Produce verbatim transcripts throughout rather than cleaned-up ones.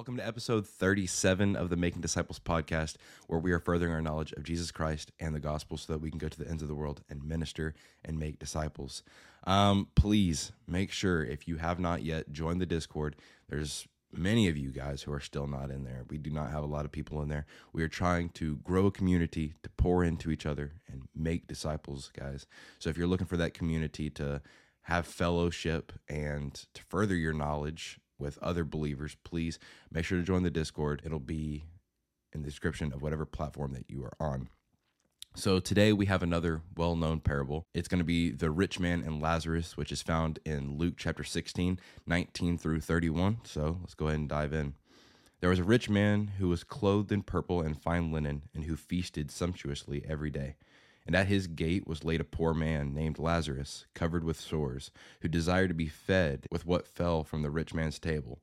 Welcome to episode thirty-seven of the Making Disciples podcast, where we are furthering our knowledge of Jesus Christ and the gospel so that we can go to the ends of the world and minister and make disciples. Um, please make sure, if you have not yet, join the Discord. There's many of you guys who are still not in there. We do not have a lot of people in there. We are trying to grow a community to pour into each other and make disciples, guys. So if you're looking for that community to have fellowship and to further your knowledge with other believers, please make sure to join the Discord. It'll be in the description of whatever platform that you are on. So today we have another well-known parable. It's going to be the rich man and Lazarus, which is found in Luke chapter sixteen, nineteen through thirty-one. So let's go ahead and dive in. There was a rich man who was clothed in purple and fine linen, and who feasted sumptuously every day. And at his gate was laid a poor man named Lazarus, covered with sores, who desired to be fed with what fell from the rich man's table.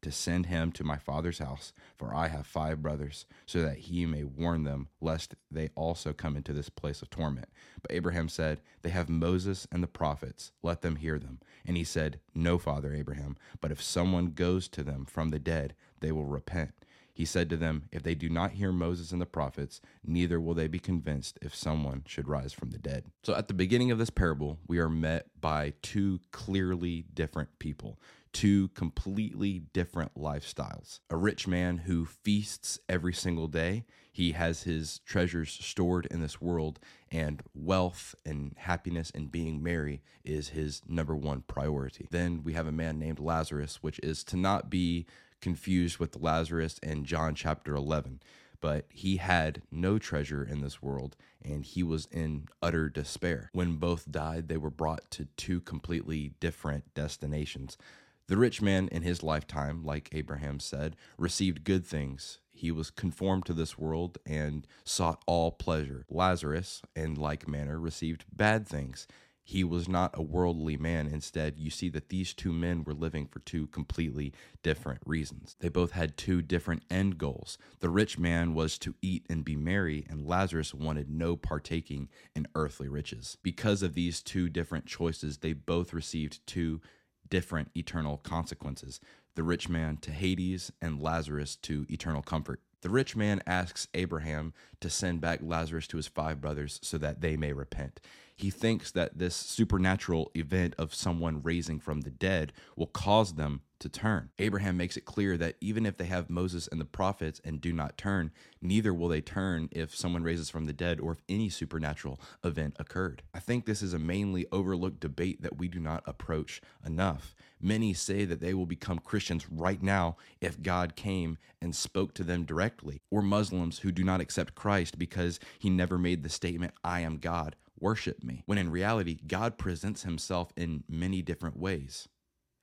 to send him to my father's house, for I have five brothers, so that he may warn them, lest they also come into this place of torment." But Abraham said, "They have Moses and the prophets, let them hear them." And he said, "No, Father Abraham, but if someone goes to them from the dead, they will repent." He said to them, "If they do not hear Moses and the prophets, neither will they be convinced if someone should rise from the dead." So at the beginning of this parable, we are met by two clearly different people, two completely different lifestyles. A rich man who feasts every single day. He has his treasures stored in this world, and wealth and happiness and being merry is his number one priority. Then we have a man named Lazarus, which is to not be confused with Lazarus in John chapter eleven, but he had no treasure in this world, and he was in utter despair. When both died, they were brought to two completely different destinations. The rich man in his lifetime, like Abraham said, received good things. He was conformed to this world and sought all pleasure. Lazarus, in like manner, received bad things. He was not a worldly man. Instead, you see that these two men were living for two completely different reasons. They both had two different end goals. The rich man was to eat and be merry, and Lazarus wanted no partaking in earthly riches. Because of these two different choices, they both received two different eternal consequences. The rich man to Hades, and Lazarus to eternal comfort. The rich man asks Abraham to send back Lazarus to his five brothers so that they may repent. He thinks that this supernatural event of someone raising from the dead will cause them to turn. Abraham makes it clear that even if they have Moses and the prophets and do not turn, neither will they turn if someone raises from the dead or if any supernatural event occurred. I think this is a mainly overlooked debate that we do not approach enough. Many say that they will become Christians right now if God came and spoke to them directly, or Muslims who do not accept Christ because he never made the statement, "I am God. Worship me," when in reality, God presents himself in many different ways.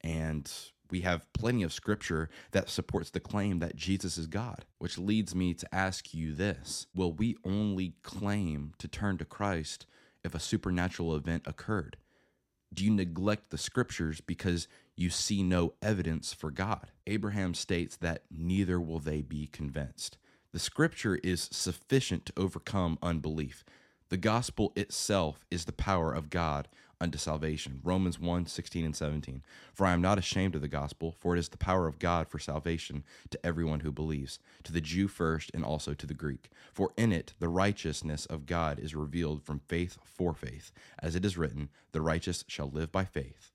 And we have plenty of scripture that supports the claim that Jesus is God, which leads me to ask you this. Will we only claim to turn to Christ if a supernatural event occurred? Do you neglect the scriptures because you see no evidence for God? Abraham states that neither will they be convinced. The scripture is sufficient to overcome unbelief. The gospel itself is the power of God unto salvation. Romans one, sixteen and seventeen. "For I am not ashamed of the gospel, for it is the power of God for salvation to everyone who believes, to the Jew first and also to the Greek. For in it the righteousness of God is revealed from faith for faith. As it is written, the righteous shall live by faith."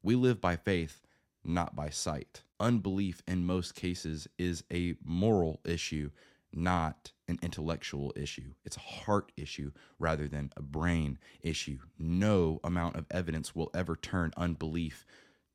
We live by faith, not by sight. Unbelief in most cases is a moral issue, not an intellectual issue. It's a heart issue rather than a brain issue. No amount of evidence will ever turn unbelief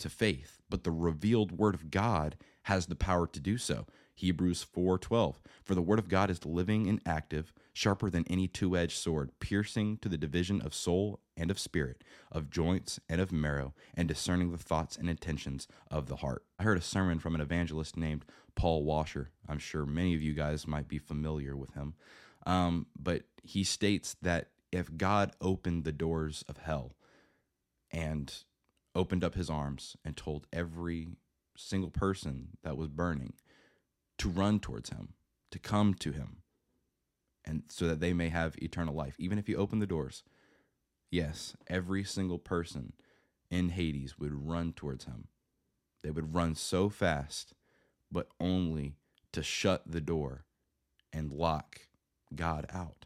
to faith, but the revealed word of God has the power to do so. Hebrews four twelve, for the word of God is living and active, sharper than any two-edged sword, piercing to the division of soul and of spirit, of joints and of marrow, and discerning the thoughts and intentions of the heart. I heard a sermon from an evangelist named Paul Washer. I'm sure many of you guys might be familiar with him. Um, but he states that if God opened the doors of hell and opened up his arms and told every single person that was burning to run towards him, to come to him, and so that they may have eternal life, even if he opened the doors, yes, every single person in Hades would run towards him. They would run so fast, but only to shut the door and lock God out.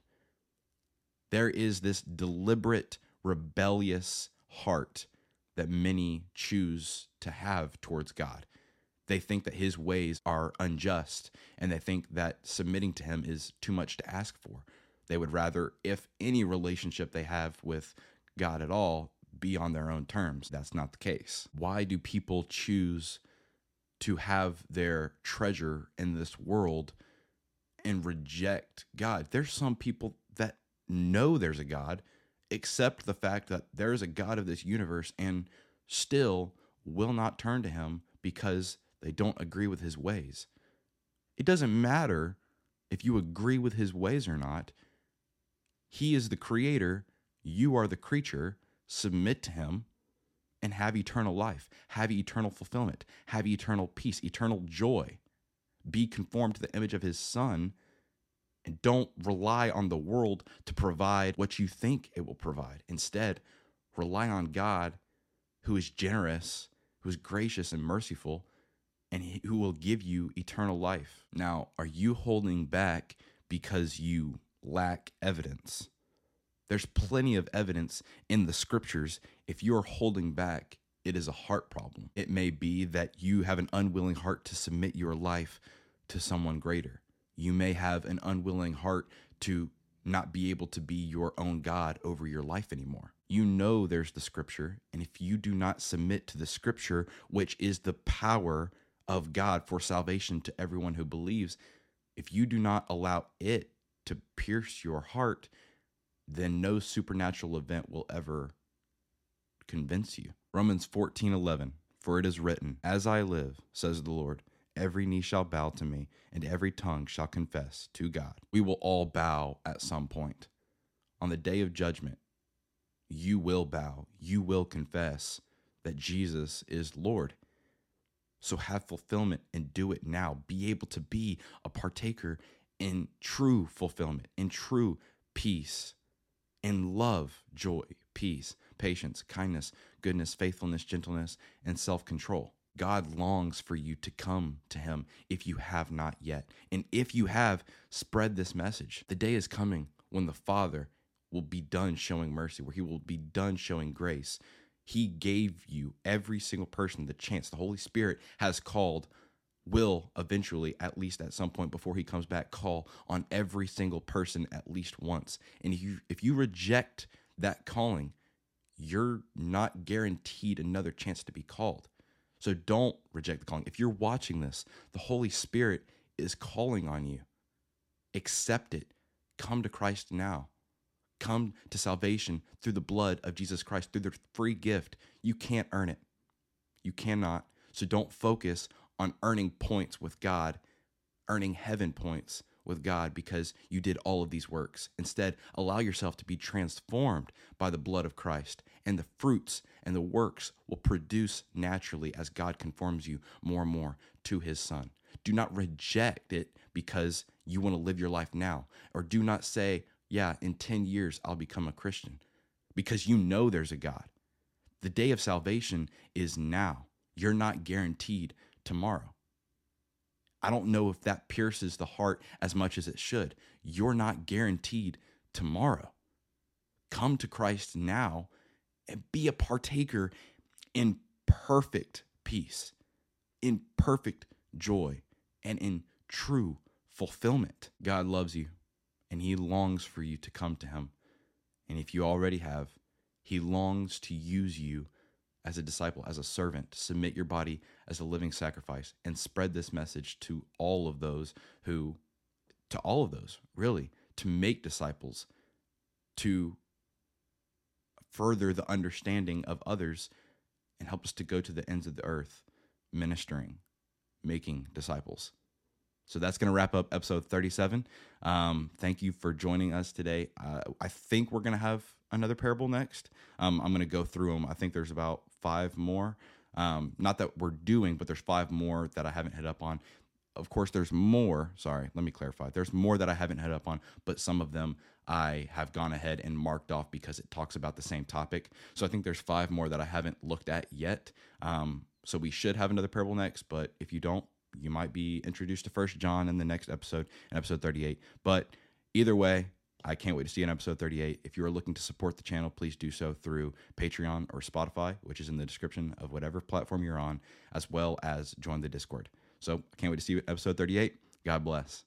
There is this deliberate, rebellious heart that many choose to have towards God. They think that his ways are unjust, and they think that submitting to him is too much to ask for. They would rather, if any relationship they have with God at all, be on their own terms. That's not the case. Why do people choose to have their treasure in this world and reject God? There's some people that know there's a God, accept the fact that there's a God of this universe, and still will not turn to him because they don't agree with his ways. It doesn't matter if you agree with his ways or not. He is the creator. You are the creature. Submit to him and have eternal life. Have eternal fulfillment. Have eternal peace, eternal joy. Be conformed to the image of his son, and don't rely on the world to provide what you think it will provide. Instead, rely on God, who is generous, who is gracious and merciful, and who will give you eternal life. Now, are you holding back because you lack evidence? There's plenty of evidence in the scriptures. If you're holding back, it is a heart problem. It may be that you have an unwilling heart to submit your life to someone greater. You may have an unwilling heart to not be able to be your own God over your life anymore. You know there's the scripture, and if you do not submit to the scripture, which is the power of God for salvation to everyone who believes, if you do not allow it to pierce your heart, then no supernatural event will ever convince you. Romans fourteen eleven, for it is written, as I live, says the Lord, every knee shall bow to me, and every tongue shall confess to God. We will all bow at some point. On the day of judgment, you will bow, you will confess that Jesus is Lord. So have fulfillment and do it now. Be able to be a partaker in true fulfillment, in true peace, in love, joy, peace, patience, kindness, goodness, faithfulness, gentleness, and self-control. God longs for you to come to him if you have not yet. And if you have, spread this message. The day is coming when the Father will be done showing mercy, where he will be done showing grace. He gave you, every single person, the chance. The Holy Spirit has called, will eventually, at least at some point before he comes back, call on every single person at least once. And if you, if you reject that calling, you're not guaranteed another chance to be called. So don't reject the calling. If you're watching this, the Holy Spirit is calling on you. Accept it. Come to Christ now. Come to salvation through the blood of Jesus Christ, through the free gift. You can't earn it. You cannot. So don't focus on earning points with God, earning heaven points with God because you did all of these works. Instead, allow yourself to be transformed by the blood of Christ, and the fruits and the works will produce naturally as God conforms you more and more to his son. Do not reject it because you want to live your life now, or do not say, yeah, in ten years, I'll become a Christian, because you know there's a God. The day of salvation is now. You're not guaranteed tomorrow. I don't know if that pierces the heart as much as it should. You're not guaranteed tomorrow. Come to Christ now and be a partaker in perfect peace, in perfect joy, and in true fulfillment. God loves you, and he longs for you to come to him. And if you already have, he longs to use you as a disciple, as a servant, to submit your body as a living sacrifice, and spread this message to all of those who, to all of those, really, to make disciples, to further the understanding of others, and help us to go to the ends of the earth, ministering, making disciples. So that's going to wrap up episode thirty-seven. Um, thank you for joining us today. Uh, I think we're going to have another parable next. Um, I'm going to go through them. I think there's about five more. Um, not that we're doing, but there's five more that I haven't hit up on. Of course, there's more. Sorry, let me clarify. There's more that I haven't hit up on, but some of them I have gone ahead and marked off because it talks about the same topic. So I think there's five more that I haven't looked at yet. Um, so we should have another parable next, but if you don't, you might be introduced to First John in the next episode, in episode thirty-eight. But either way, I can't wait to see you in episode thirty-eight. If you are looking to support the channel, please do so through Patreon or Spotify, which is in the description of whatever platform you're on, as well as join the Discord. So I can't wait to see you in episode thirty-eight. God bless.